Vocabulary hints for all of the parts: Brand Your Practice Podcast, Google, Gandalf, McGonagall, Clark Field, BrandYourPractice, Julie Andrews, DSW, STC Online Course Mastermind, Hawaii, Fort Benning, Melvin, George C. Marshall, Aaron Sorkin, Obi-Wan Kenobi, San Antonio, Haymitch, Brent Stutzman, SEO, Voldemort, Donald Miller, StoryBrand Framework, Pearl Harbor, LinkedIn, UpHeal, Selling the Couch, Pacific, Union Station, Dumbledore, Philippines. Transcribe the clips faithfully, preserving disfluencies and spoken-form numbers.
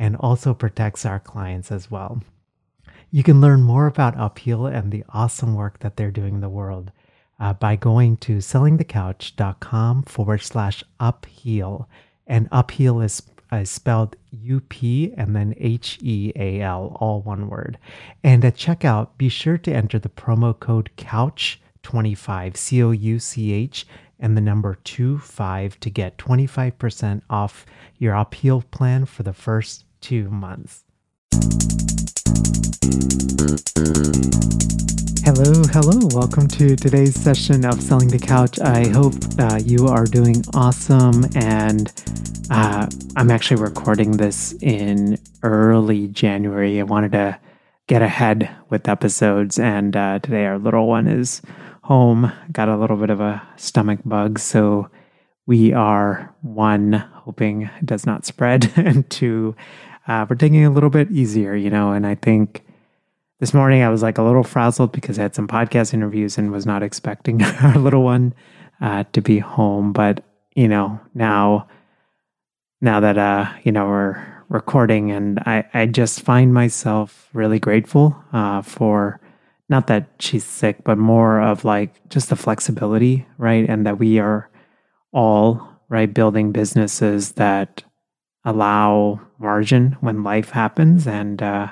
and also protects our clients as well. You can learn more about UpHeal and the awesome work that they're doing in the world uh, by going to sellingthecouch.com forward slash UpHeal. And UpHeal is uh, spelled U P and then H E A L, all one word. And at checkout, be sure to enter the promo code couch twenty-five, C O U C H, and the number two five to get twenty-five percent off your UpHeal plan for the first two months. Hello, hello. Welcome to today's session of Selling the Couch. I hope uh, you are doing awesome. And uh, I'm actually recording this in early January. I wanted to get ahead with episodes. And uh, today our little one is home. Got a little bit of a stomach bug. So we are, one, hoping it does not spread, and two, Uh, we're taking it a little bit easier, you know, and I think this morning I was like a little frazzled because I had some podcast interviews and was not expecting our little one uh, to be home. But, you know, now, now that, uh, you know, we're recording, and I, I just find myself really grateful uh, for, not that she's sick, but more of like just the flexibility, right? And that we are all, right, building businesses that allow margin when life happens. And uh,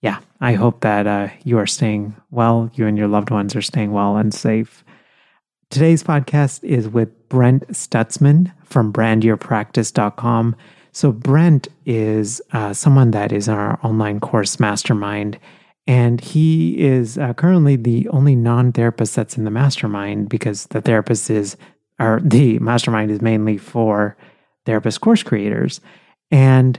yeah, I hope that uh, you are staying well, you and your loved ones are staying well and safe. Today's podcast is with Brent Stutzman from brand your practice dot com. So Brent is uh, someone that is our online course mastermind, and he is uh, currently the only non-therapist that's in the mastermind, because the therapist is, or the mastermind is mainly for therapist course creators. And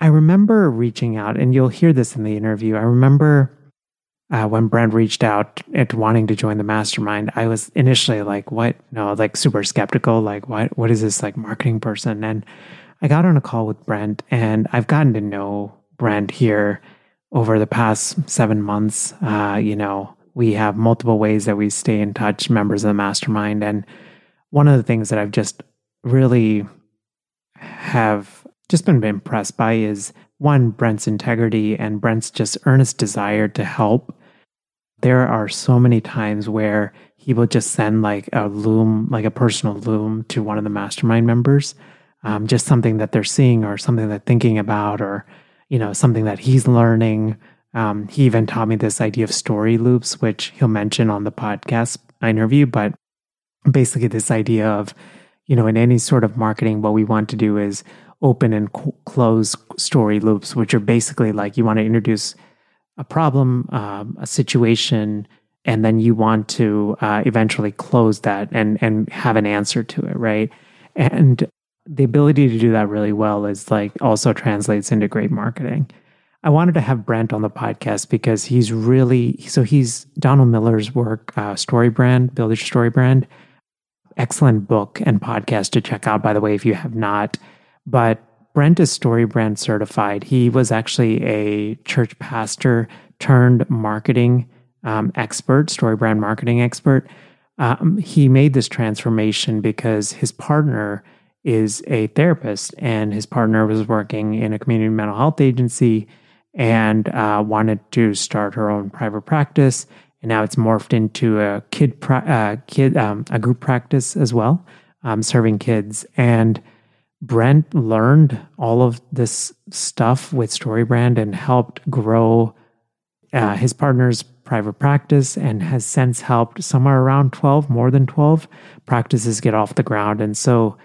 I remember reaching out, and you'll hear this in the interview. I remember uh, when Brent reached out at wanting to join the mastermind, I was initially like, what? No, like super skeptical. Like, what? What is this like marketing person? And I got on a call with Brent, and I've gotten to know Brent here over the past seven months. Uh, you know, we have multiple ways that we stay in touch, members of the mastermind. And one of the things that I've just really have just been impressed by is, one, Brent's integrity and Brent's just earnest desire to help. There are so many times where he will just send like a loom, like a personal loom to one of the mastermind members, um, just something that they're seeing or something they're thinking about, or, you know, something that he's learning. Um, he even taught me this idea of story loops, which he'll mention on the podcast interview, but basically this idea of, you know, in any sort of marketing, what we want to do is open and co- close story loops, which are basically like you want to introduce a problem, um, a situation, and then you want to uh, eventually close that and and have an answer to it, right? And the ability to do that really well is like also translates into great marketing. I wanted to have Brent on the podcast because he's really, so he's Donald Miller's work, uh, StoryBrand, Build Your StoryBrand. Excellent book and podcast to check out, by the way, if you have not. But Brent is StoryBrand certified. He was actually a church pastor turned marketing um, expert, StoryBrand marketing expert. Um, he made this transformation because his partner is a therapist, and his partner was working in a community mental health agency and uh, wanted to start her own private practice. And now it's morphed into a kid, pra- uh, kid, um, a group practice as well, um, serving kids. And Brent learned all of this stuff with StoryBrand and helped grow uh, his partner's private practice, and has since helped somewhere around twelve, more than twelve practices get off the ground. And so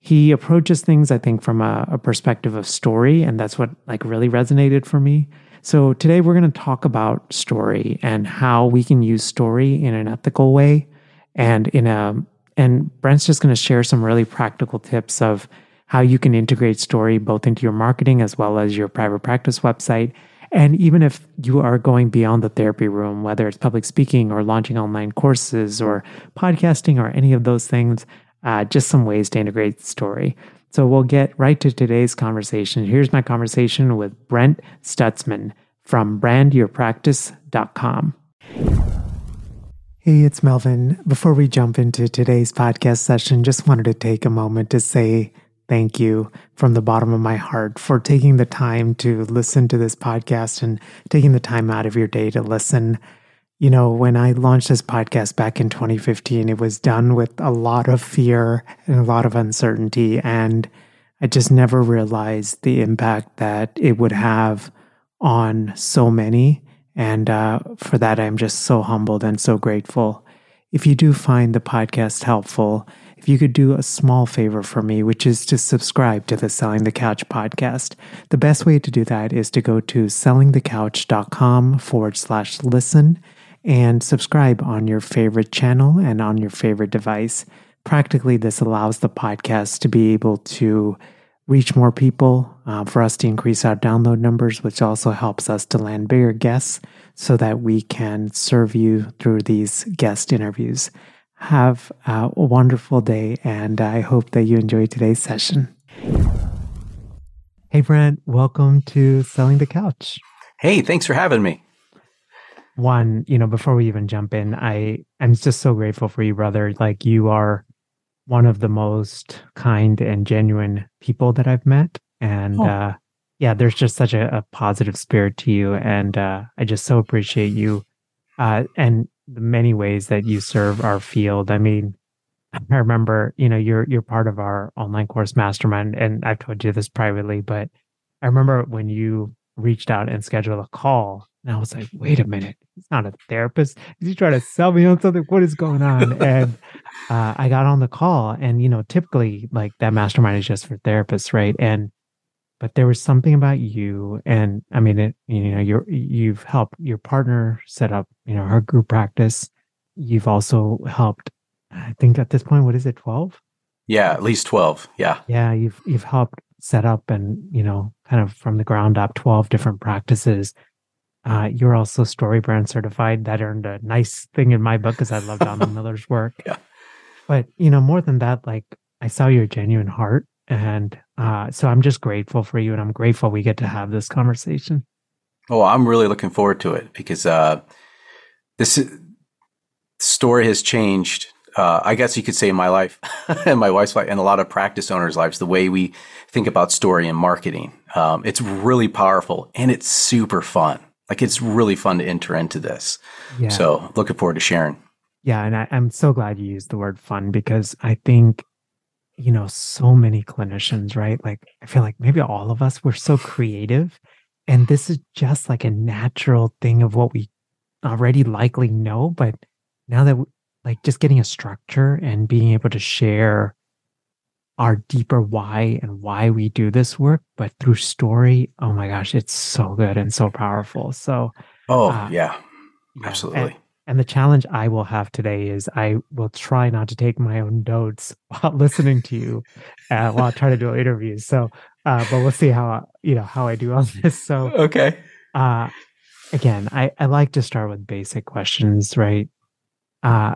he approaches things, I think, from a, a perspective of story, and that's what like really resonated for me. So today we're going to talk about story and how we can use story in an ethical way, and in a and Brent's just going to share some really practical tips of how you can integrate story both into your marketing as well as your private practice website. And even if you are going beyond the therapy room, whether it's public speaking or launching online courses or podcasting or any of those things, uh, just some ways to integrate story. So we'll get right to today's conversation. Here's my conversation with Brent Stutzman from brand your practice dot com. Hey, it's Melvin. Before we jump into today's podcast session, just wanted to take a moment to say thank you from the bottom of my heart for taking the time to listen to this podcast and taking the time out of your day to listen. You know, when I launched this podcast back in twenty fifteen, it was done with a lot of fear and a lot of uncertainty, and I just never realized the impact that it would have on so many. And uh, for that, I'm just so humbled and so grateful. If you do find the podcast helpful, if you could do a small favor for me, which is to subscribe to the Selling the Couch podcast. The best way to do that is to go to selling the couch dot com forward slash listen and subscribe on your favorite channel and on your favorite device. Practically, this allows the podcast to be able to reach more people, uh, for us to increase our download numbers, which also helps us to land bigger guests so that we can serve you through these guest interviews. Have a wonderful day, and I hope that you enjoyed today's session. Hey, Brent, welcome to Selling the Couch. Hey, thanks for having me. One, you know, before we even jump in, I am just so grateful for you, brother. Like, you are one of the most kind and genuine people that I've met. And oh. uh, yeah, there's just such a, a positive spirit to you. And uh, I just so appreciate you. Uh, and the many ways that you serve our field. I mean, I remember, you know, you're you're part of our online course mastermind, and I've told you this privately, but I remember when you reached out and scheduled a call, and I was like, wait a minute, he's not a therapist. Is he trying to sell me on something? What is going on? And uh, I got on the call, and, you know, typically like that mastermind is just for therapists, right? And but there was something about you, and I mean, it, you know, you're, you've helped your partner set up, you know, her group practice. You've also helped, I think at this point, what is it, twelve? Yeah, at least twelve. Yeah, yeah. You've you've helped set up and, you know, kind of from the ground up, twelve different practices. Uh, you're also StoryBrand certified. That earned a nice thing in my book because I love Donald Miller's work. Yeah. But you know, more than that, like I saw your genuine heart. And uh, so I'm just grateful for you, and I'm grateful we get to have this conversation. Oh, I'm really looking forward to it because uh, this story has changed, uh, I guess you could say, my life and my wife's life and a lot of practice owners' lives, the way we think about story and marketing. Um, it's really powerful, and it's super fun. Like, it's really fun to enter into this. Yeah. So looking forward to sharing. Yeah, and I, I'm so glad you used the word fun, because I think, you know, so many clinicians, right? Like, I feel like maybe all of us, we're so creative, and this is just like a natural thing of what we already likely know. But now that we, like, just getting a structure and being able to share our deeper why and why we do this work, but through story, oh my gosh, it's so good and so powerful. So, oh uh, yeah, absolutely. And, And the challenge I will have today is I will try not to take my own notes while listening to you, uh, while I try to do interviews. So, uh, but we'll see how, you know, how I do on this. So, okay. Uh, again, I, I like to start with basic questions, right? Uh,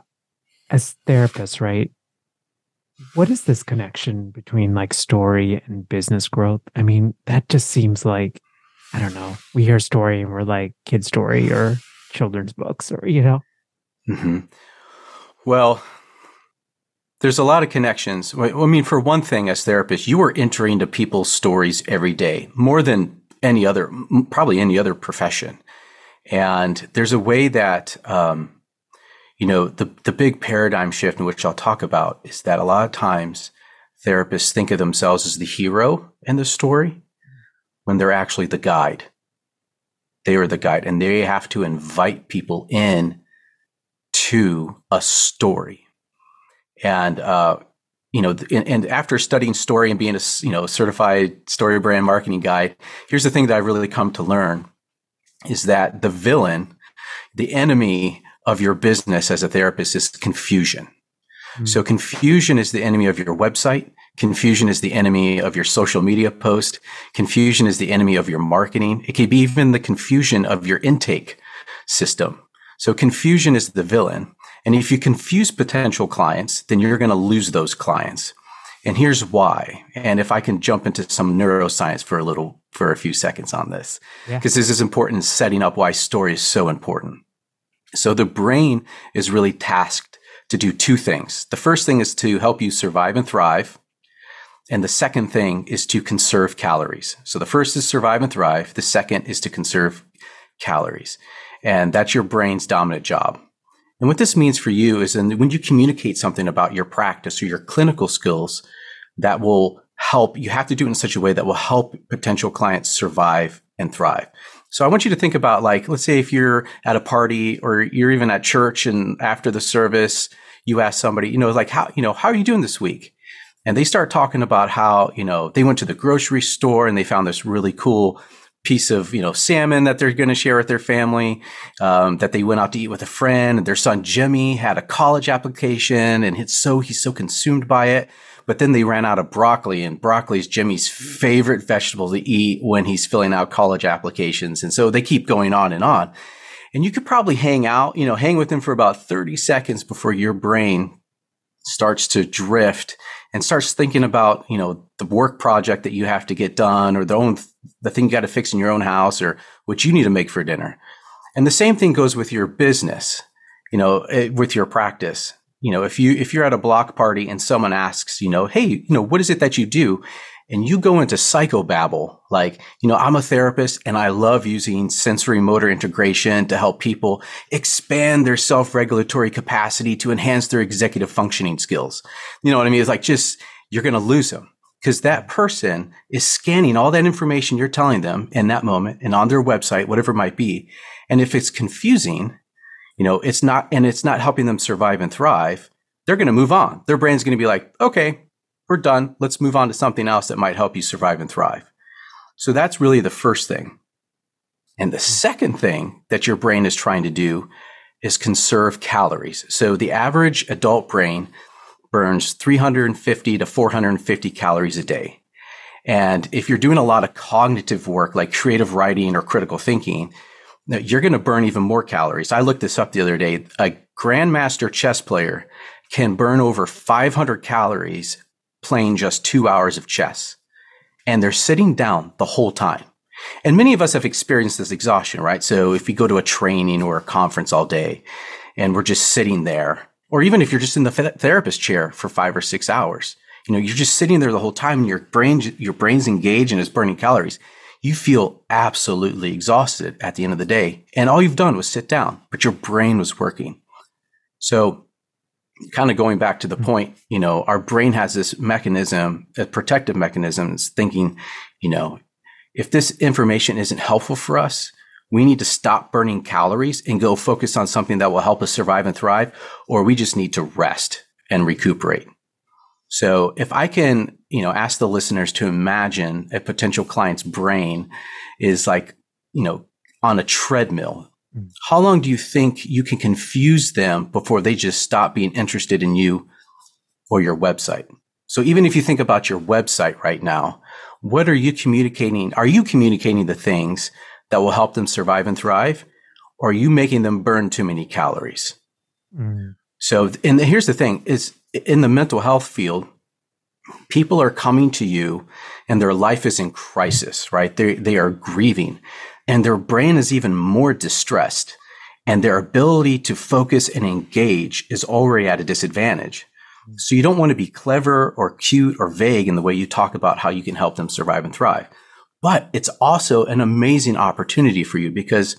as therapists, right? What is this connection between like story and business growth? I mean, that just seems like, I don't know, we hear story and we're like kid story or children's books, or, you know. Mm-hmm. Well, there's a lot of connections. I mean, for one thing, as therapists, you are entering into people's stories every day, more than any other, probably any other profession. And there's a way that, um, you know, the, the big paradigm shift in which I'll talk about is that a lot of times therapists think of themselves as the hero in the story when they're actually the guide. They are the guide, and they have to invite people in to a story. And, uh, you know, and, and after studying story and being a, you know, certified story brand marketing guide, here's the thing that I've really come to learn is that the villain, the enemy of your business as a therapist is confusion. Mm-hmm. So confusion is the enemy of your website. Confusion is the enemy of your social media post. Confusion is the enemy of your marketing. It could be even the confusion of your intake system. So confusion is the villain. And if you confuse potential clients, then you're going to lose those clients. And here's why. And if I can jump into some neuroscience for a little, for a few seconds on this, because yeah. this is important in setting up why story is so important. So the brain is really tasked to do two things. The first thing is to help you survive and thrive. And the second thing is to conserve calories. So the first is survive and thrive. The second is to conserve calories. And that's your brain's dominant job. And what this means for you is in, when you communicate something about your practice or your clinical skills, that will help, you have to do it in such a way that will help potential clients survive and thrive. So I want you to think about, like, let's say if you're at a party or you're even at church and after the service, you ask somebody, you know, like, how, you know, how are you doing this week? And they start talking about how, you know, they went to the grocery store and they found this really cool piece of, you know, salmon that they're going to share with their family, um, that they went out to eat with a friend, and their son Jimmy had a college application and it's so, he's so consumed by it. But then they ran out of broccoli, and broccoli is Jimmy's favorite vegetable to eat when he's filling out college applications. And so they keep going on and on. And you could probably hang out, you know, hang with them for about thirty seconds before your brain starts to drift and starts thinking about, you know, the work project that you have to get done, or the own, the thing you got to fix in your own house, or what you need to make for dinner. And the same thing goes with your business, you know, with your practice. You know, if you, if you're at a block party and someone asks, you know, hey, you know, what is it that you do? And you go into psychobabble, like, you know, I'm a therapist and I love using sensory motor integration to help people expand their self-regulatory capacity to enhance their executive functioning skills. You know what I mean? It's like, just, you're going to lose them, because that person is scanning all that information you're telling them in that moment and on their website, whatever it might be. And if it's confusing, you know, it's not, and it's not helping them survive and thrive, they're going to move on. Their brain's going to be like, okay, we're done. Let's move on to something else that might help you survive and thrive. So that's really the first thing. And the second thing that your brain is trying to do is conserve calories. So the average adult brain burns three hundred fifty to four hundred fifty calories a day. And if you're doing a lot of cognitive work, like creative writing or critical thinking, you're going to burn even more calories. I looked this up the other day. A grandmaster chess player can burn over five hundred calories playing just two hours of chess, and they're sitting down the whole time. And many of us have experienced this exhaustion, right? So if we go to a training or a conference all day and we're just sitting there, or even if you're just in the therapist chair for five or six hours, you know, you're just sitting there the whole time and your brain, your brain's engaged and it's burning calories. You feel absolutely exhausted at the end of the day. And all you've done was sit down, but your brain was working. So kind of going back to the point, you know, our brain has this mechanism, a protective mechanism. It's thinking, you know, if this information isn't helpful for us, we need to stop burning calories and go focus on something that will help us survive and thrive, or we just need to rest and recuperate. So if I can, you know, ask the listeners to imagine a potential client's brain is like, you know, on a treadmill, mm. how long do you think you can confuse them before they just stop being interested in you or your website? So even if you think about your website right now, what are you communicating? Are you communicating the things that will help them survive and thrive? Or are you making them burn too many calories? Mm. So, and here's the thing is, in the mental health field, people are coming to you and their life is in crisis, right? They they are grieving and their brain is even more distressed, and their ability to focus and engage is already at a disadvantage. So you don't want to be clever or cute or vague in the way you talk about how you can help them survive and thrive. But it's also an amazing opportunity for you, because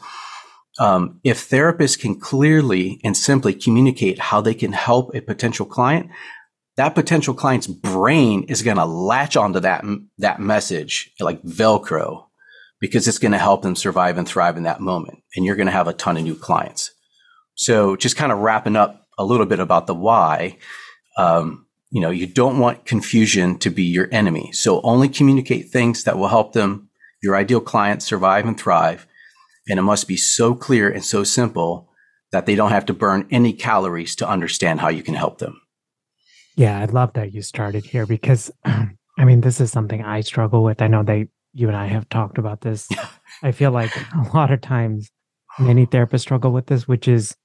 Um, if therapists can clearly and simply communicate how they can help a potential client, that potential client's brain is going to latch onto that, that message like Velcro, because it's going to help them survive and thrive in that moment. And you're going to have a ton of new clients. So just kind of wrapping up a little bit about the why, um, you know, you don't want confusion to be your enemy. So only communicate things that will help them, your ideal clients, survive and thrive. And it must be so clear and so simple that they don't have to burn any calories to understand how you can help them. Yeah, I love that you started here because, I mean, this is something I struggle with. I know that you and I have talked about this. I feel like a lot of times many therapists struggle with this, which is,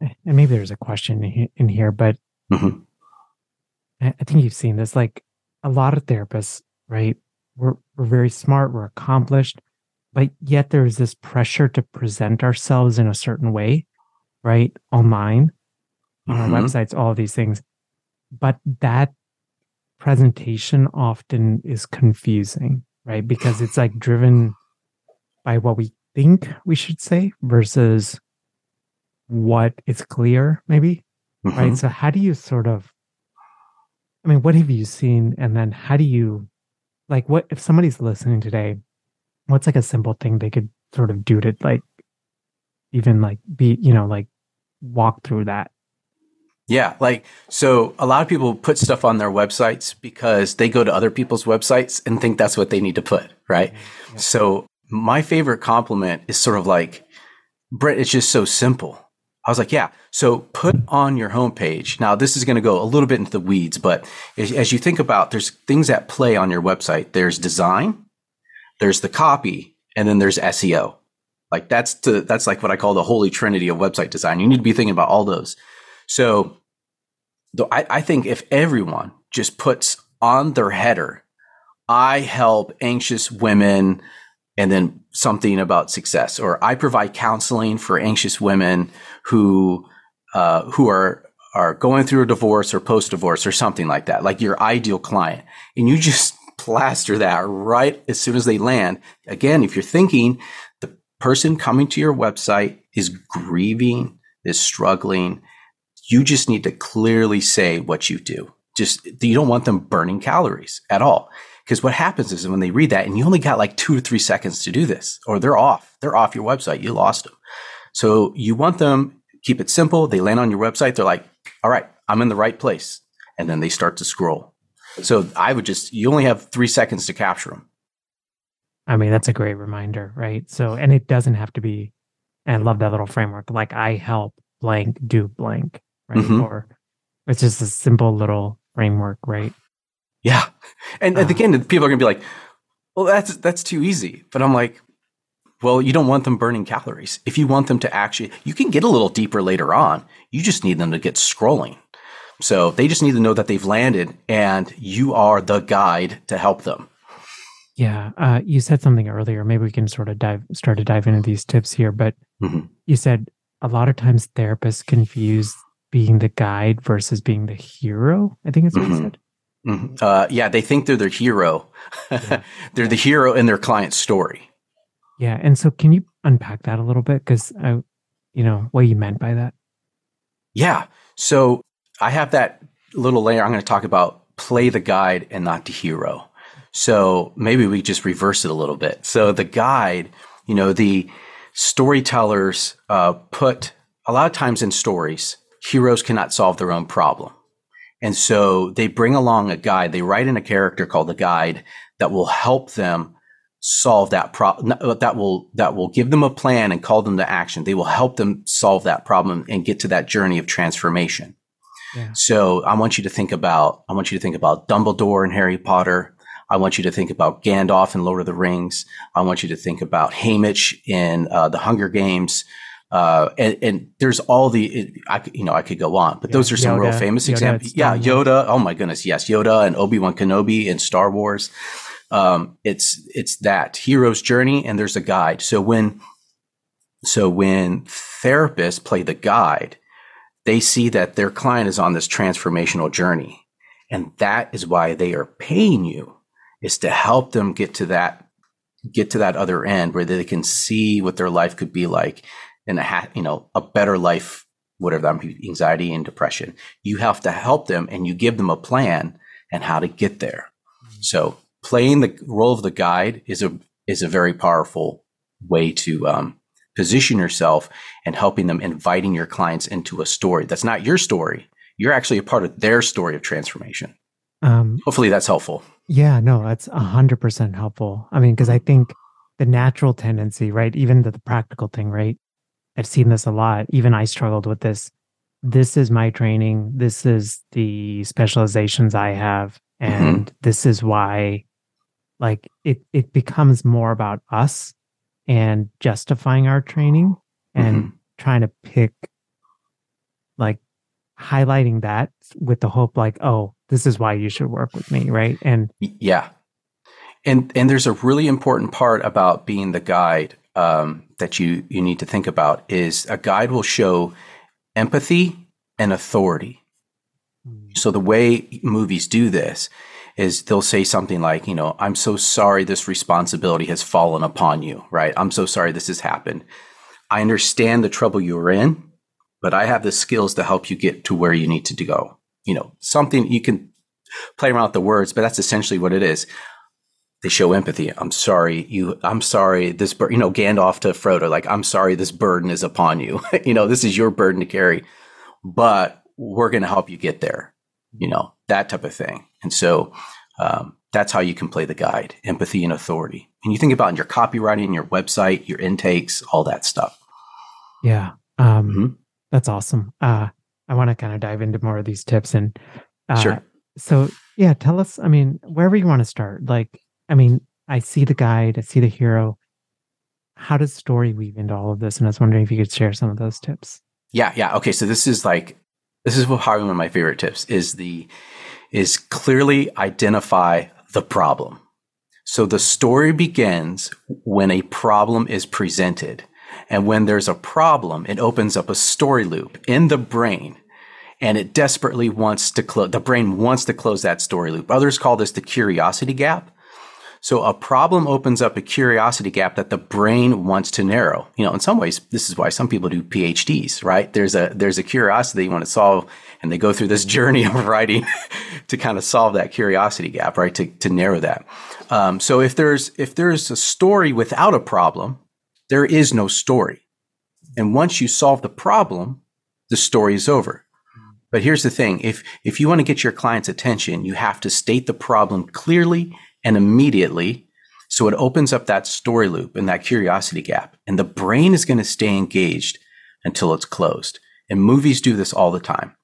and maybe there's a question in here, but mm-hmm. I think you've seen this, like a lot of therapists, right? We're, we're very smart, we're accomplished, but yet there's this pressure to present ourselves in a certain way, right? Online, on mm-hmm. our websites, all of these things. But that presentation often is confusing, right? Because it's like driven by what we think we should say versus what is clear, maybe, mm-hmm. right? So how do you sort of, I mean, what have you seen? And then how do you, like, what, if somebody's listening today, what's like a simple thing they could sort of do to like, even like be, you know, like walk through that? Yeah. Like, so a lot of people put stuff on their websites because they go to other people's websites and think that's what they need to put. Right. Yeah. So my favorite compliment is sort of like, Brent, it's just so simple. I was like, yeah. So put on your homepage. Now this is going to go a little bit into the weeds, but as, as you think about, there's things at play on your website. There's design, there's the copy, and then there's S E O. Like that's to, that's like what I call the holy trinity of website design. You need to be thinking about all those. So Though I, I think if everyone just puts on their header, I help anxious women, and then something about success, or I provide counseling for anxious women who uh, who are are going through a divorce or post-divorce or something like that, like your ideal client, and you just plaster that right as soon as they land. Again, if you're thinking the person coming to your website is grieving, is struggling, you just need to clearly say what you do. Just, you don't want them burning calories at all. Because what happens is when they read that, and you only got like two or three seconds to do this, or they're off, they're off your website, you lost them. So you want them, keep it simple. They land on your website. They're like, all right, I'm in the right place. And then they start to scroll. So I would just, you only have three seconds to capture them. I mean, that's a great reminder, right? So, and it doesn't have to be, and I love that little framework, like I help blank do blank. Right? Mm-hmm. Or it's just a simple little framework, right? Yeah. And, and again, people are going to be like, well, that's that's too easy. But I'm like, well, you don't want them burning calories. If you want them to actually, you can get a little deeper later on. You just need them to get scrolling. So they just need to know that they've landed and you are the guide to help them. Yeah. Uh, you said something earlier. Maybe we can sort of dive, start to dive into these tips here. But mm-hmm. you said a lot of times therapists confuse being the guide versus being the hero, I think is what mm-hmm. you said. Mm-hmm. Uh, yeah, they think they're the hero. Yeah. They're yeah. the hero in their client's story. Yeah, and so can you unpack that a little bit? Because, I, you know, what you meant by that? Yeah, so I have that little layer. I'm going to talk about play the guide and not the hero. So maybe we just reverse it a little bit. So the guide, you know, the storytellers uh, put a lot of times in stories, heroes cannot solve their own problem. And so they bring along a guide. They write in a character called the guide that will help them solve that problem, that will, that will give them a plan and call them to action. They will help them solve that problem and get to that journey of transformation. Yeah. So I want you to think about, I want you to think about Dumbledore and Harry Potter. I want you to think about Gandalf in Lord of the Rings. I want you to think about Haymitch in uh, the Hunger Games. Uh, and, and there's all the, it, I, you know, I could go on, but yeah, those are some Yoda, real famous examples. Yeah, Yoda. Oh my goodness. Yes. Yoda and Obi-Wan Kenobi and Star Wars. Um, it's, it's that hero's journey and there's a guide. So when, so when therapists play the guide, they see that their client is on this transformational journey. And that is why they are paying you, is to help them get to that, get to that other end where they can see what their life could be like. And a ha- you know, a better life whatever that might be, anxiety and depression. You have to help them, and you give them a plan and how to get there. Mm-hmm. So playing the role of the guide is a is a very powerful way to um, position yourself and helping them, inviting your clients into a story that's not your story. You're actually a part of their story of transformation. Um, Hopefully that's helpful. Yeah, no, that's one hundred percent helpful. I mean, because I think the natural tendency, right, even the, the practical thing, right, I've seen this a lot. Even I struggled with this. This is my training. This is the specializations I have. And mm-hmm. this is why, like, it it becomes more about us and justifying our training and mm-hmm. trying to pick, like, highlighting that with the hope, like, oh, this is why you should work with me, right? And yeah. And and there's a really important part about being the guide um, that you you need to think about is a guide will show empathy and authority. Mm. So the way movies do this is they'll say something like, you know, I'm so sorry this responsibility has fallen upon you, right? I'm so sorry this has happened. I understand the trouble you're in, but I have the skills to help you get to where you need to go. You know, something you can play around with the words, but that's essentially what it is. They show empathy. I'm sorry, you, I'm sorry, this, bur- you know, Gandalf to Frodo, like, I'm sorry, this burden is upon you. You know, this is your burden to carry, but we're going to help you get there, you know, that type of thing. And so um, that's how you can play the guide, empathy and authority. And you think about in your copywriting, your website, your intakes, all that stuff. Yeah. Um, mm-hmm. That's awesome. Uh, I want to kind of dive into more of these tips. And uh, sure. So yeah, tell us, I mean, wherever you want to start, like, I mean, I see the guide, I see the hero. How does story weave into all of this? And I was wondering if you could share some of those tips. Yeah, yeah. Okay, so this is like, this is probably one of my favorite tips is the, is clearly identify the problem. So the story begins when a problem is presented. And when there's a problem, it opens up a story loop in the brain. And it desperately wants to close, the brain wants to close that story loop. Others call this the curiosity gap. So a problem opens up a curiosity gap that the brain wants to narrow. You know, in some ways, this is why some people do P H Ds, right? There's a there's a curiosity you want to solve, and they go through this journey of writing to kind of solve that curiosity gap, right? To to narrow that. Um, so if there's if there's a story without a problem, there is no story. And once you solve the problem, the story is over. But here's the thing: if if you want to get your client's attention, you have to state the problem clearly and immediately, so it opens up that story loop and that curiosity gap. And the brain is going to stay engaged until it's closed. And movies do this all the time.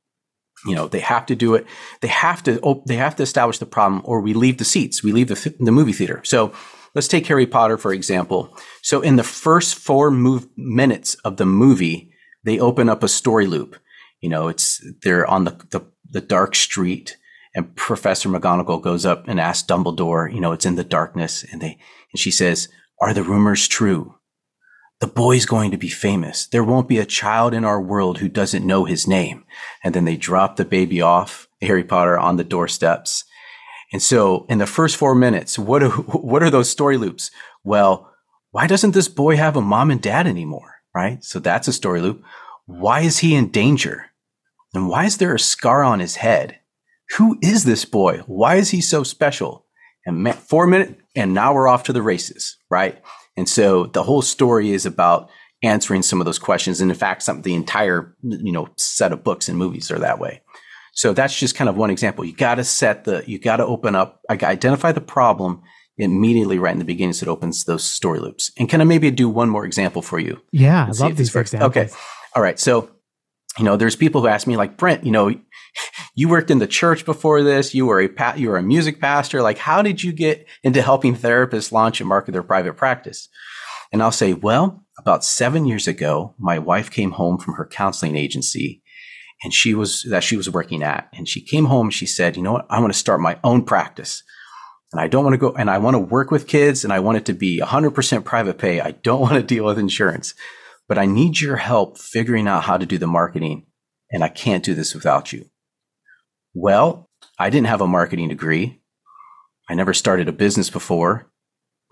You know, they have to do it. They have to, they have to establish the problem, or we leave the seats, we leave the, the movie theater. So let's take Harry Potter, for example. So in the first four move, minutes of the movie, they open up a story loop. You know, it's, they're on the, the, the dark street. And Professor McGonagall goes up and asks Dumbledore, you know, it's in the darkness. And they, and she says, are the rumors true? The boy's going to be famous. There won't be a child in our world who doesn't know his name. And then they drop the baby off, Harry Potter, on the doorsteps. And so in the first four minutes, what are, what are those story loops? Well, why doesn't this boy have a mom and dad anymore? Right? So that's a story loop. Why is he in danger? And why is there a scar on his head? Who is this boy? Why is he so special? And man, four minutes, and now we're off to the races, right? And so the whole story is about answering some of those questions. And in fact, some the entire, you know, set of books and movies are that way. So that's just kind of one example. You got to set the, you got to open up, identify the problem immediately right in the beginning, so it opens those story loops. And can I maybe do one more example for you? Yeah, Let's I love these examples. Okay, all right. So, you know, there's people who ask me, like, Brent, you know, you worked in the church before this. You were a pa- you were a music pastor. Like, how did you get into helping therapists launch and market their private practice? And I'll say, well, about seven years ago, my wife came home from her counseling agency, and she was that she was working at, and she came home. She said, you know what? I want to start my own practice, and I don't want to go, and I want to work with kids, and I want it to be one hundred percent private pay. I don't want to deal with insurance, but I need your help figuring out how to do the marketing, and I can't do this without you. Well, I didn't have a marketing degree. I never started a business before.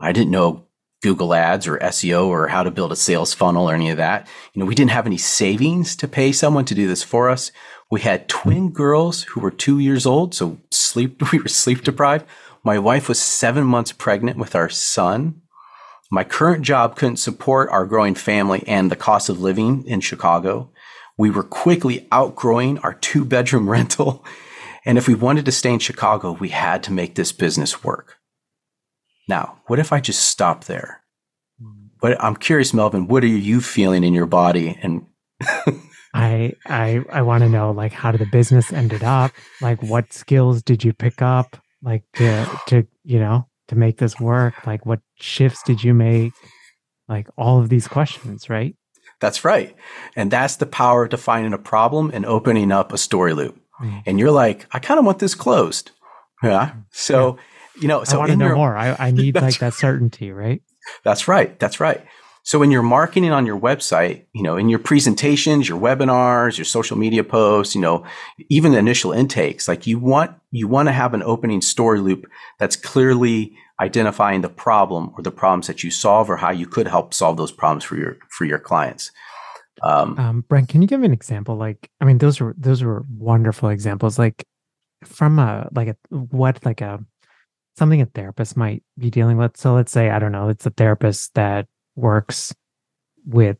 I didn't know Google Ads or S E O or how to build a sales funnel or any of that. You know, we didn't have any savings to pay someone to do this for us. We had twin girls who were two years old, so sleep we were sleep deprived. My wife was seven months pregnant with our son. My current job couldn't support our growing family and the cost of living in Chicago. We were quickly outgrowing our two-bedroom rental. And if we wanted to stay in Chicago, we had to make this business work. Now, what if I just stop there? But I'm curious, Melvin, what are you feeling in your body? And I I I want to know, like, how did the business ended up? Like, what skills did you pick up, like, to to you know, to make this work? Like, what shifts did you make? Like, all of these questions, right? That's right. And that's the power of defining a problem and opening up a story loop. Mm. And you're like, I kind of want this closed. Yeah. So, yeah. you know, so I want to know your, more. I, I need like that certainty, right? That's right. That's right. So in your marketing on your website, you know, in your presentations, your webinars, your social media posts, you know, even the initial intakes, like you want, you want to have an opening story loop that's clearly identifying the problem or the problems that you solve or how you could help solve those problems for your, for your clients. Um, um, Brent, can you give me an example? Like, I mean, those were, those were wonderful examples, like from a, like a, what, like a, something a therapist might be dealing with. So let's say, I don't know, it's a therapist that works with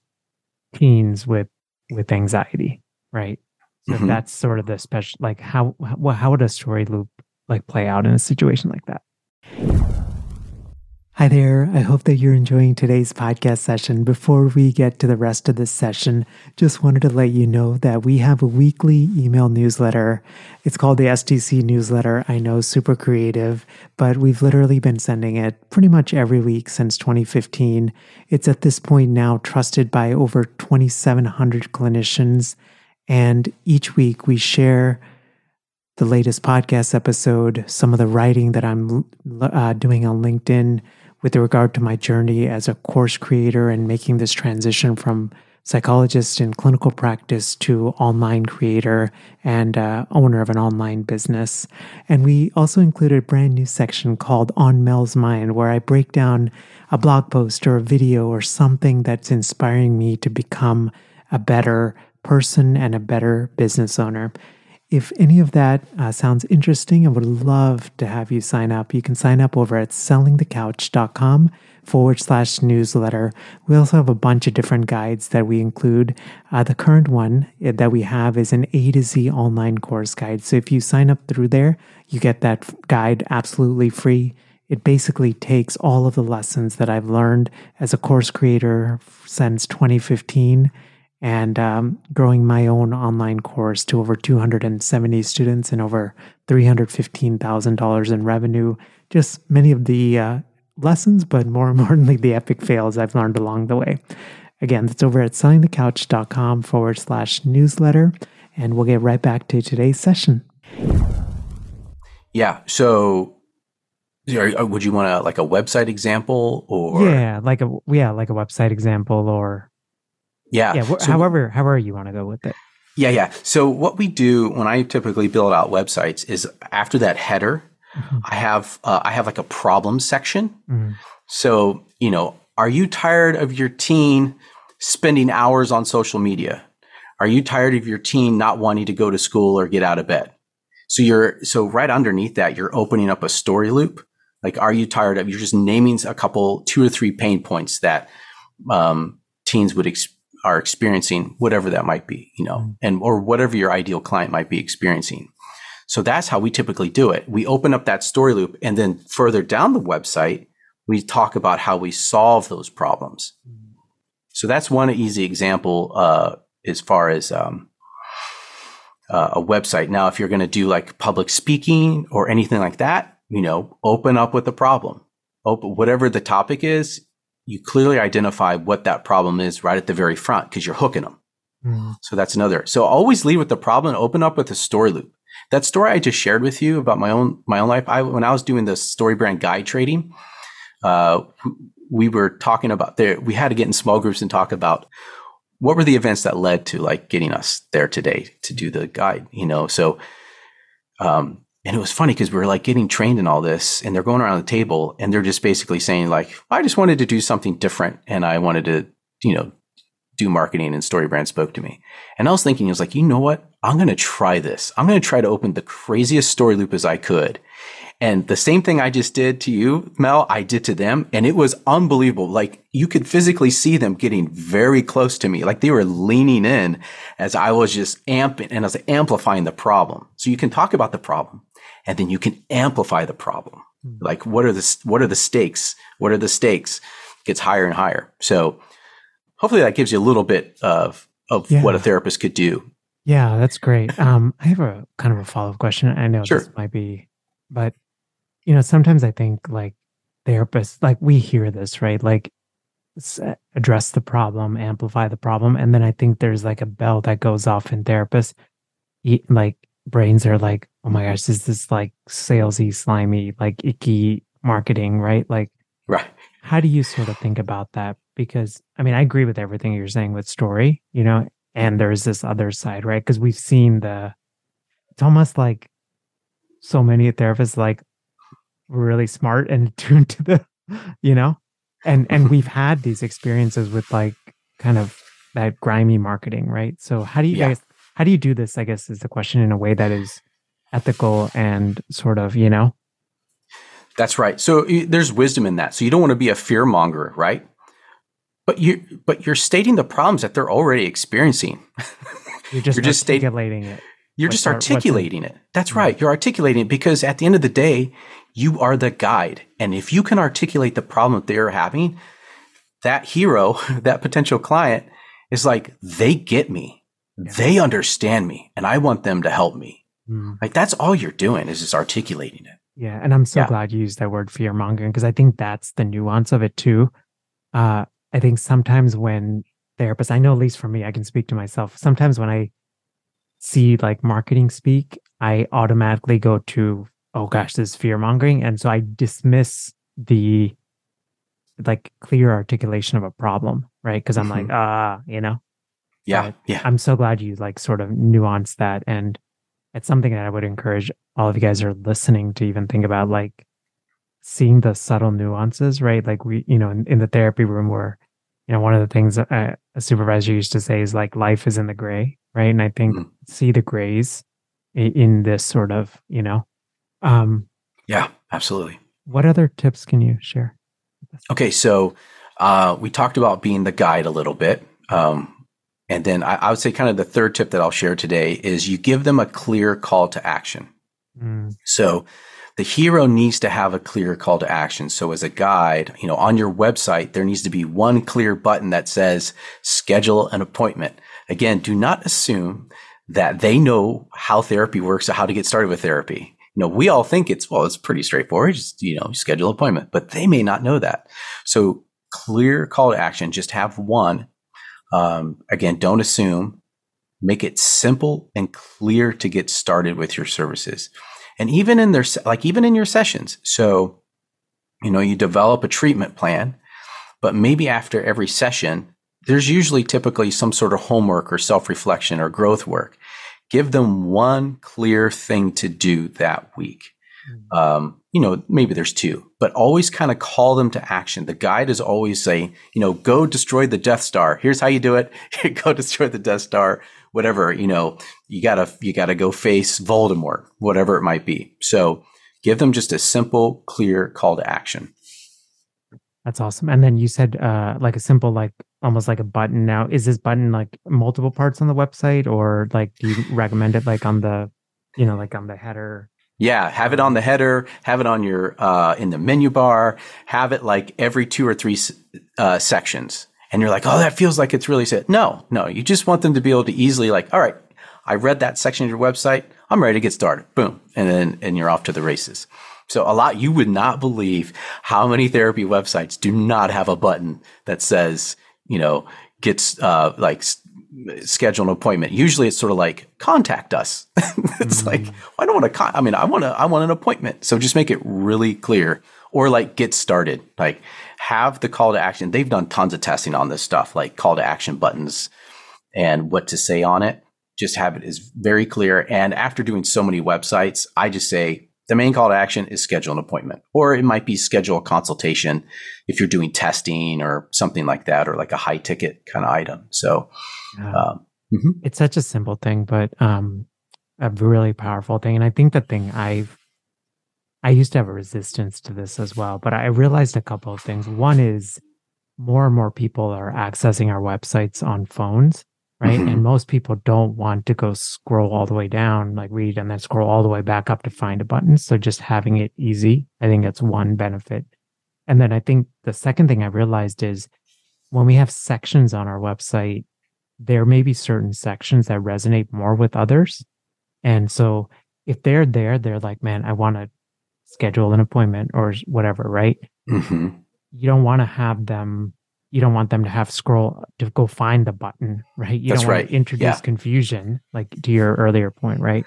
teens with, with anxiety, right? So mm-hmm. that's sort of the special, like how, how, how would a story loop like play out in a situation like that? Hi there. I hope that you're enjoying today's podcast session. Before we get to the rest of this session, just wanted to let you know that we have a weekly email newsletter. It's called the S T C newsletter. I know, super creative, but we've literally been sending it pretty much every week since twenty fifteen. It's at this point now trusted by over twenty-seven hundred clinicians. And each week we share the latest podcast episode, some of the writing that I'm uh, doing on LinkedIn with regard to my journey as a course creator and making this transition from psychologist in clinical practice to online creator and uh, owner of an online business. And we also included a brand new section called On Mel's Mind, where I break down a blog post or a video or something that's inspiring me to become a better person and a better business owner. If any of that uh, sounds interesting, I would love to have you sign up. You can sign up over at sellingthecouch.com forward slash newsletter. We also have a bunch of different guides that we include. Uh, the current one that we have is an A to Z online course guide. So if you sign up through there, you get that guide absolutely free. It basically takes all of the lessons that I've learned as a course creator since twenty fifteen. And um, growing my own online course to over two hundred seventy students and over three hundred fifteen thousand dollars in revenue. Just many of the uh, lessons, but more importantly, the epic fails I've learned along the way. Again, that's over at sellingthecouch.com forward slash newsletter. And we'll get right back to today's session. Yeah. So would you want a, like a website example or? Yeah, like a, yeah, like a website example or. Yeah. yeah wh- so, however, however you want to go with it. Yeah, yeah. So what we do when I typically build out websites is after that header, mm-hmm. I have uh, I have like a problem section. Mm-hmm. So, you know, are you tired of your teen spending hours on social media? Are you tired of your teen not wanting to go to school or get out of bed? So you're so right underneath that, you're opening up a story loop. Like, are you tired of? You're just naming a couple, two or three pain points that um, teens would experience. Are experiencing, whatever that might be, you know, mm. and or whatever your ideal client might be experiencing. So that's how we typically do it. We open up that story loop, and then further down the website, we talk about how we solve those problems. Mm. So that's one easy example uh, as far as um, uh, a website. Now, if you're going to do like public speaking or anything like that, you know, open up with a problem. Open whatever the topic is. You clearly identify what that problem is right at the very front because you're hooking them. Mm. So that's another. So always lead with the problem and open up with a story loop. That story I just shared with you about my own my own life. I when I was doing the StoryBrand guide trading, uh, we were talking about there. We had to get in small groups and talk about what were the events that led to like getting us there today to do the guide. You know, so um, And it was funny because we were like getting trained in all this and they're going around the table and they're just basically saying like, I just wanted to do something different. And I wanted to, you know, do marketing, and StoryBrand spoke to me. And I was thinking, I was like, you know what? I'm going to try this. I'm going to try to open the craziest story loop as I could. And the same thing I just did to you, Mel, I did to them. And it was unbelievable. Like you could physically see them getting very close to me. Like they were leaning in as I was just amping and I was amplifying the problem. So you can talk about the problem and then you can amplify the problem. Mm-hmm. Like what are the, what are the stakes? What are the stakes? It gets higher and higher. So hopefully that gives you a little bit of, of yeah. what a therapist could do. Yeah, that's great. Um, I have a kind of a follow-up question. I know sure. this might be, but you know, sometimes I think like therapists, like we hear this, right? Like address the problem, amplify the problem. And then I think there's like a bell that goes off in therapists. Like brains are like, oh my gosh, is this like salesy, slimy, like icky marketing, right? Like, right. How do you sort of think about that? Because I mean, I agree with everything you're saying with story, you know, and there's this other side, right? Because we've seen the, it's almost like so many therapists like, really smart and attuned to the, you know, and, and we've had these experiences with like kind of that grimy marketing, right? So how do you yeah. guys, how do you do this, I guess is the question, in a way that is ethical and sort of, you know? That's right. So there's wisdom in that. So you don't want to be a fear monger, right? But you, but you're stating the problems that they're already experiencing. You're just, you're just articulating stat- it. You're what's just articulating our, it. That's yeah. right. You're articulating it because at the end of the day, you are the guide. And if you can articulate the problem that they're having, that hero, that potential client is like, they get me. Yeah. They understand me. And I want them to help me. Mm. Like that's all you're doing is just articulating it. Yeah. And I'm so yeah. glad you used that word fear mongering, because I think that's the nuance of it too. Uh, I think sometimes when therapists, I know at least for me, I can speak to myself. Sometimes when I see like marketing speak, I automatically go to, oh gosh, this is fear mongering. And so I dismiss the like clear articulation of a problem, right? Because I'm mm-hmm. like, ah, uh, you know? Yeah, but yeah. I'm so glad you like sort of nuanced that. And it's something that I would encourage all of you guys who are listening to even think about, like seeing the subtle nuances, right? Like we, you know, in, in the therapy room where, you know, one of the things a, a supervisor used to say is like, life is in the gray. Right. And I think mm. see the grays in this sort of, you know. Um, yeah, absolutely. What other tips can you share? Okay. So uh, we talked about being the guide a little bit. Um, and then I, I would say kind of the third tip that I'll share today is you give them a clear call to action. Mm. So the hero needs to have a clear call to action. So as a guide, you know, on your website, there needs to be one clear button that says schedule an appointment. Again, do not assume that they know how therapy works or how to get started with therapy. You know, we all think it's, well, it's pretty straightforward. Just, you know, schedule an appointment, but they may not know that. So clear call to action, just have one. Um, again, don't assume, make it simple and clear to get started with your services. And even in their, like even in your sessions. So, you know, you develop a treatment plan, but maybe after every session, there's usually typically some sort of homework or self-reflection or growth work. Give them one clear thing to do that week. Mm-hmm. Um, you know, maybe there's two, but always kind of call them to action. The guide is always saying, you know, go destroy the Death Star. Here's how you do it. Go destroy the Death Star, whatever, you know, you gotta, you gotta go face Voldemort, whatever it might be. So give them just a simple, clear call to action. That's awesome. And then you said uh, like a simple, like almost like a button. Now, is this button like multiple parts on the website, or like do you recommend it like on the, you know, like on the header? Yeah. Have it on the header, have it on your, uh, in the menu bar, have it like every two or three uh, sections. And you're like, oh, that feels like it's really set. No, no. You just want them to be able to easily like, all right, I read that section of your website. I'm ready to get started. Boom. And then, and you're off to the races. So a lot, you would not believe how many therapy websites do not have a button that says, you know, gets uh, like s- schedule an appointment. Usually it's sort of like contact us. It's mm-hmm. like, well, I don't want to, con- I mean, I want to, I want an appointment. So just make it really clear, or like get started, like have the call to action. They've done tons of testing on this stuff, like call to action buttons and what to say on it. just have it is very clear. And after doing so many websites, I just say the main call to action is schedule an appointment, or it might be schedule a consultation if you're doing testing or something like that, or like a high ticket kind of item. So yeah. um, mm-hmm. It's such a simple thing, but um, a really powerful thing. And I think the thing I've, I used to have a resistance to this as well, but I realized a couple of things. One is more and more people are accessing our websites on phones. Right. Mm-hmm. And most people don't want to go scroll all the way down, like read, and then scroll all the way back up to find a button. So just having it easy, I think that's one benefit. And then I think the second thing I realized is when we have sections on our website, there may be certain sections that resonate more with others. And so if they're there, they're like, man, I want to schedule an appointment or whatever. Right. Mm-hmm. You don't want to have them. You don't want them to have scroll to go find the button, right? You That's don't want right. to introduce yeah. confusion, like to your earlier point, right?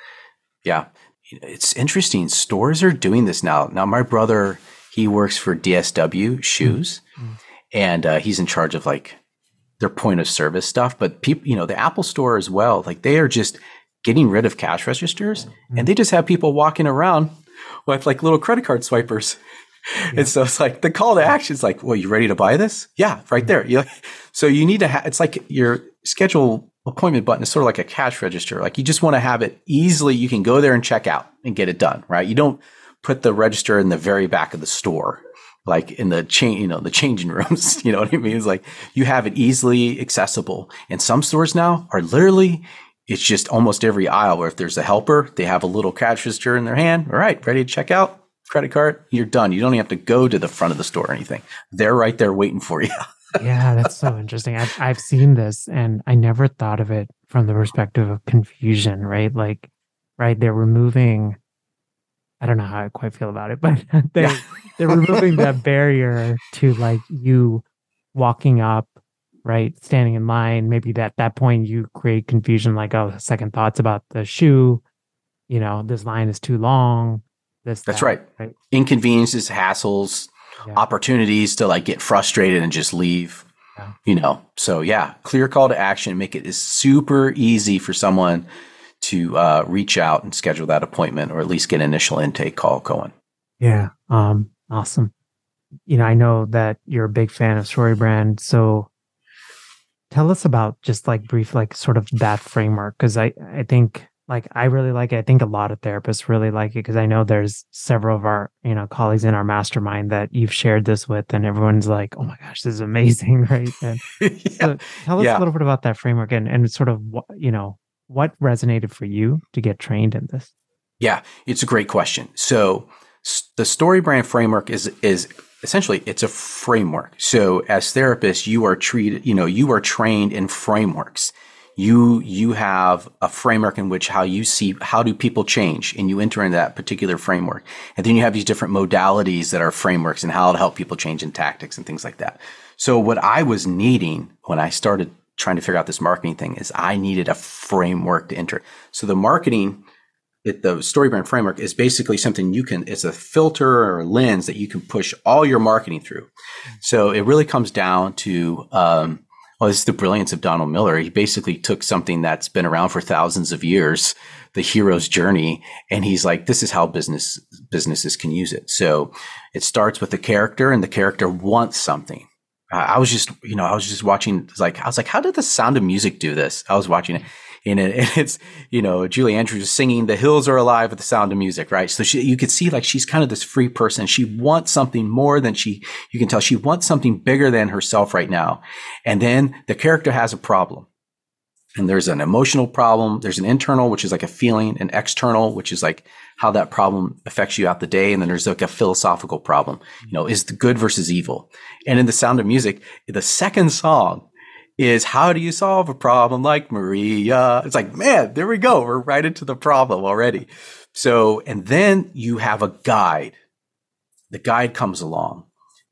Yeah. It's interesting. Stores are doing this now. Now, my brother, he works for D S W Shoes, mm-hmm. and uh, he's in charge of like their point of service stuff. But people, you know, the Apple Store as well, like they are just getting rid of cash registers, mm-hmm. and they just have people walking around with like little credit card swipers. Yeah. And so it's like the call to action is like, well, you ready to buy this? Yeah, right there. You're like, so you need to have, it's like your schedule appointment button is sort of like a cash register. Like you just want to have it easily. You can go there and check out and get it done, right? You don't put the register in the very back of the store, like in the change, you know, the changing rooms, you know what I mean? It's like you have it easily accessible. And some stores now are literally, it's just almost every aisle where if there's a helper, they have a little cash register in their hand. All right, ready to check out? Credit card, you're done. You don't even have to go to the front of the store or anything. They're right there waiting for you. Yeah, that's so interesting. I've, I've seen this and I never thought of it from the perspective of confusion, right? Like, right, they're removing, I don't know how I quite feel about it, but they're, yeah. they're removing that barrier to like you walking up, right, standing in line. Maybe at that point you create confusion, like, oh, second thoughts about the shoe, you know, this line is too long. This, That's that, right. right. Inconveniences, hassles, yeah. opportunities to like get frustrated and just leave, yeah. you know? So yeah, clear call to action, make it is super easy for someone to uh, reach out and schedule that appointment or at least get an initial intake call going. Yeah. Um, awesome. You know, I know that you're a big fan of StoryBrand. So tell us about just like brief, like sort of that framework. Cause I, I think Like I really like it. I think a lot of therapists really like it because I know there's several of our, you know, colleagues in our mastermind that you've shared this with, and everyone's like, "Oh my gosh, this is amazing!" Right? And yeah. so tell us yeah. a little bit about that framework and and sort of what, you know, what resonated for you to get trained in this. Yeah, it's a great question. So the StoryBrand framework is is essentially it's a framework. So as therapists, you are treated, you know, you are trained in frameworks. You you have a framework in which how you see, how do people change? And you enter into that particular framework. And then you have these different modalities that are frameworks and how to help people change in tactics and things like that. So what I was needing when I started trying to figure out this marketing thing is I needed a framework to enter. So the marketing, it, the StoryBrand framework is basically something you can, it's a filter or a lens that you can push all your marketing through. So it really comes down to... Um, Well, this is the brilliance of Donald Miller. He basically took something that's been around for thousands of years, the hero's journey, and he's like, this is how business businesses can use it. So it starts with the character, and the character wants something. I was just, you know, I was just watching, like, I was like, how did the Sound of Music do this? I was watching it, and, it, and it's, you know, Julie Andrews is singing, the hills are alive with the sound of music, right? So she, you could see, like, she's kind of this free person. She wants something more than she, you can tell she wants something bigger than herself right now. And then the character has a problem. And there's an emotional problem. There's an internal, which is like a feeling, an external, which is like how that problem affects you out the day. And then there's like a philosophical problem, you know, is the good versus evil. And in the Sound of Music, the second song is how do you solve a problem like Maria? It's like, man, there we go. We're right into the problem already. So, and then you have a guide. The guide comes along.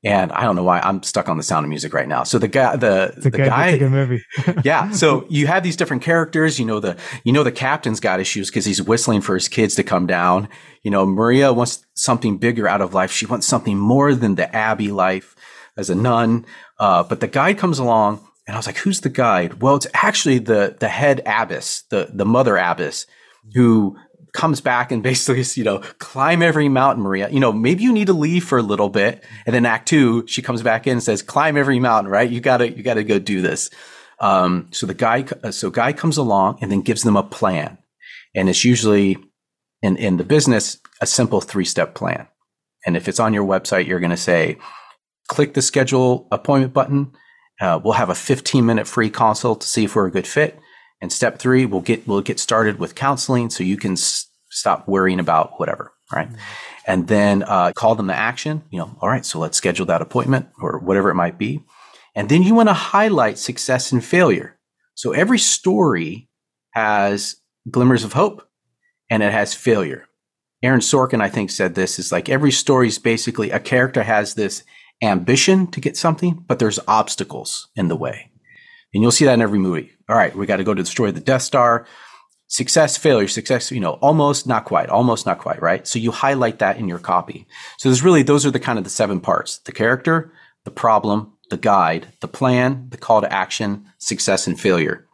And I don't know why I'm stuck on the Sound of Music right now. So the guy, the, it's the good, guy, it's a good movie. yeah. So you have these different characters, you know, the, you know, the captain's got issues because he's whistling for his kids to come down. You know, Maria wants something bigger out of life. She wants something more than the Abbey life as a nun. Uh, but the guide comes along And I was like, who's the guide? Well, it's actually the the head abbess, the, the mother abbess, who comes back and basically, you know, climb every mountain, Maria. You know, maybe you need to leave for a little bit. And then act two, she comes back in and says, climb every mountain, right? You gotta, you gotta go do this. Um, so the guy, so guy comes along and then gives them a plan. And it's usually in, in the business, a simple three-step plan. And if it's on your website, you're going to say, click the schedule appointment button. Uh, we'll have a fifteen minute free consult to see if we're a good fit. And step three, we'll get, we'll get started with counseling so you can s- stop worrying about whatever. Right. Mm-hmm. And then, uh, call them to action, you know, all right, so let's schedule that appointment or whatever it might be. And then you want to highlight success and failure. So every story has glimmers of hope and it has failure. Aaron Sorkin, I think, said this is like every story is basically a character has this ambition to get something, but there's obstacles in the way. And you'll see that in every movie. All right, we got to go to destroy the Death Star. Success, failure, success, you know, almost, not quite, almost, not quite, right? So you highlight that in your copy. So there's really, those are the kind of the seven parts: the character, the problem, the guide, the plan, the call to action, success, and failure.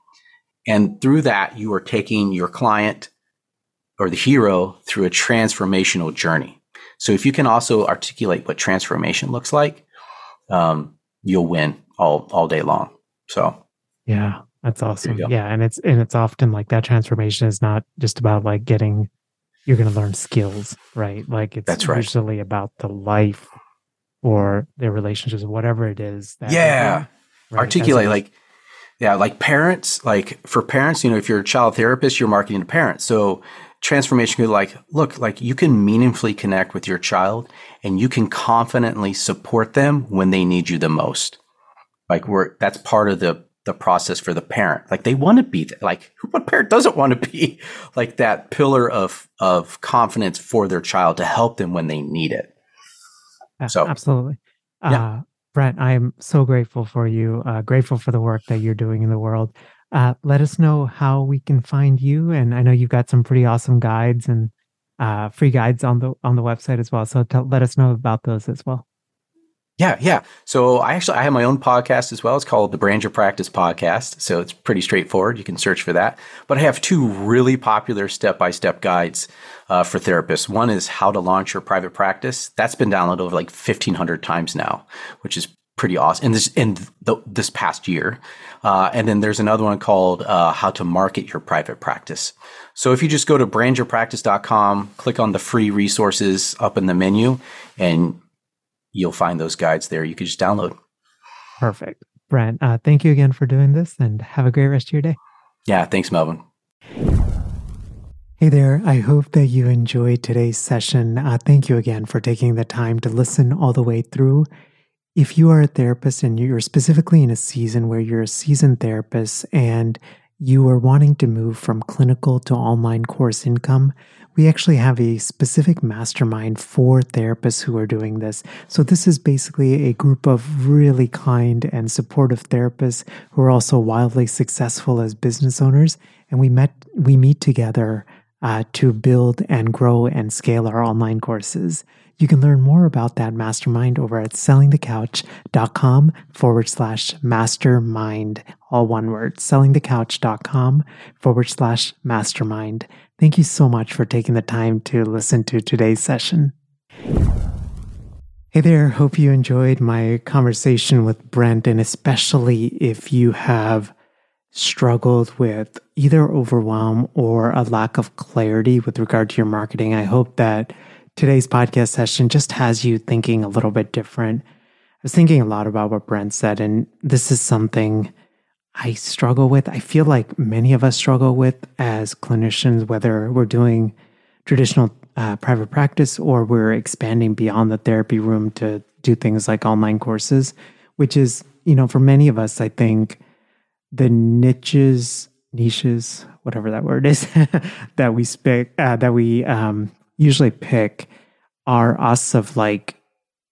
And through that, you are taking your client or the hero through a transformational journey. So if you can also articulate what transformation looks like, um, you'll win all all day long. So yeah, that's awesome. Yeah, and it's and it's often like that transformation is not just about like getting, you're going to learn skills, right? Like it's that's right. usually about the life or their relationships, whatever it is. That yeah, right? Articulate like. Yeah, like parents, like for parents, you know, if you're a child therapist, you're marketing to parents. So transformation could be like, look, like you can meaningfully connect with your child and you can confidently support them when they need you the most. Like we're that's part of the the process for the parent. Like they want to be like what parent doesn't want to be like that pillar of of confidence for their child to help them when they need it. So absolutely. Yeah. Uh, Brent, I am so grateful for you, uh, grateful for the work that you're doing in the world. Uh, let us know how we can find you. And I know you've got some pretty awesome guides and uh, free guides on the on the website as well. So tell, let us know about those as well. Yeah, yeah. So I actually, I have my own podcast as well. It's called the Brand Your Practice Podcast. So it's pretty straightforward. You can search for that. But I have two really popular step-by-step guides uh, for therapists. One is how to launch your private practice. That's been downloaded over like fifteen hundred times now, which is pretty awesome. And this, in the, this past year. Uh, and then there's another one called uh, how to market your private practice. So if you just go to brand your practice dot com, click on the free resources up in the menu, and you'll find those guides there. You can just download. Perfect. Brent, uh, thank you again for doing this and have a great rest of your day. Yeah. Thanks, Melvin. Hey there. I hope that you enjoyed today's session. Uh, thank you again for taking the time to listen all the way through. If you are a therapist and you're specifically in a season where you're a seasoned therapist and you are wanting to move from clinical to online course income, we actually have a specific mastermind for therapists who are doing this. So this is basically a group of really kind and supportive therapists who are also wildly successful as business owners. And we met, we meet together uh, to build and grow and scale our online courses. You can learn more about that mastermind over at sellingthecouch.com forward slash mastermind, all one word, sellingthecouch.com forward slash mastermind. Thank you so much for taking the time to listen to today's session. Hey there, hope you enjoyed my conversation with Brent, and especially if you have struggled with either overwhelm or a lack of clarity with regard to your marketing. I hope that today's podcast session just has you thinking a little bit different. I was thinking a lot about what Brent said, and this is something I struggle with. I feel like many of us struggle with as clinicians, whether we're doing traditional uh, private practice or we're expanding beyond the therapy room to do things like online courses, which is, you know, for many of us, I think the niches, niches, whatever that word is, that we pick, uh, that we um, usually pick are us of like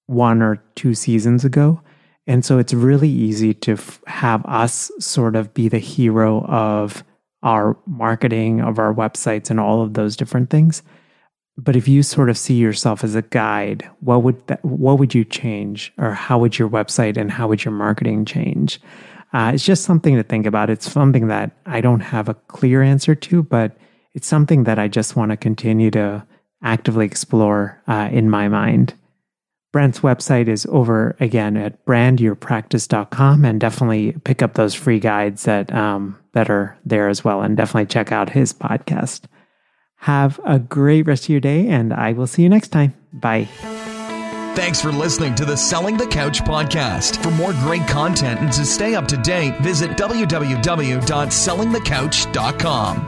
one or two seasons ago. And so it's really easy to f- have us sort of be the hero of our marketing, of our websites, and all of those different things. But if you sort of see yourself as a guide, what would that, what would you change, or how would your website and how would your marketing change? Uh, it's just something to think about. It's something that I don't have a clear answer to, but it's something that I just want to continue to actively explore uh, in my mind. Brent's website is over again at brand your practice dot com, and definitely pick up those free guides that, um, that are there as well, and definitely check out his podcast. Have a great rest of your day, and I will see you next time. Bye. Thanks for listening to the Selling the Couch podcast. For more great content and to stay up to date, visit w w w dot selling the couch dot com.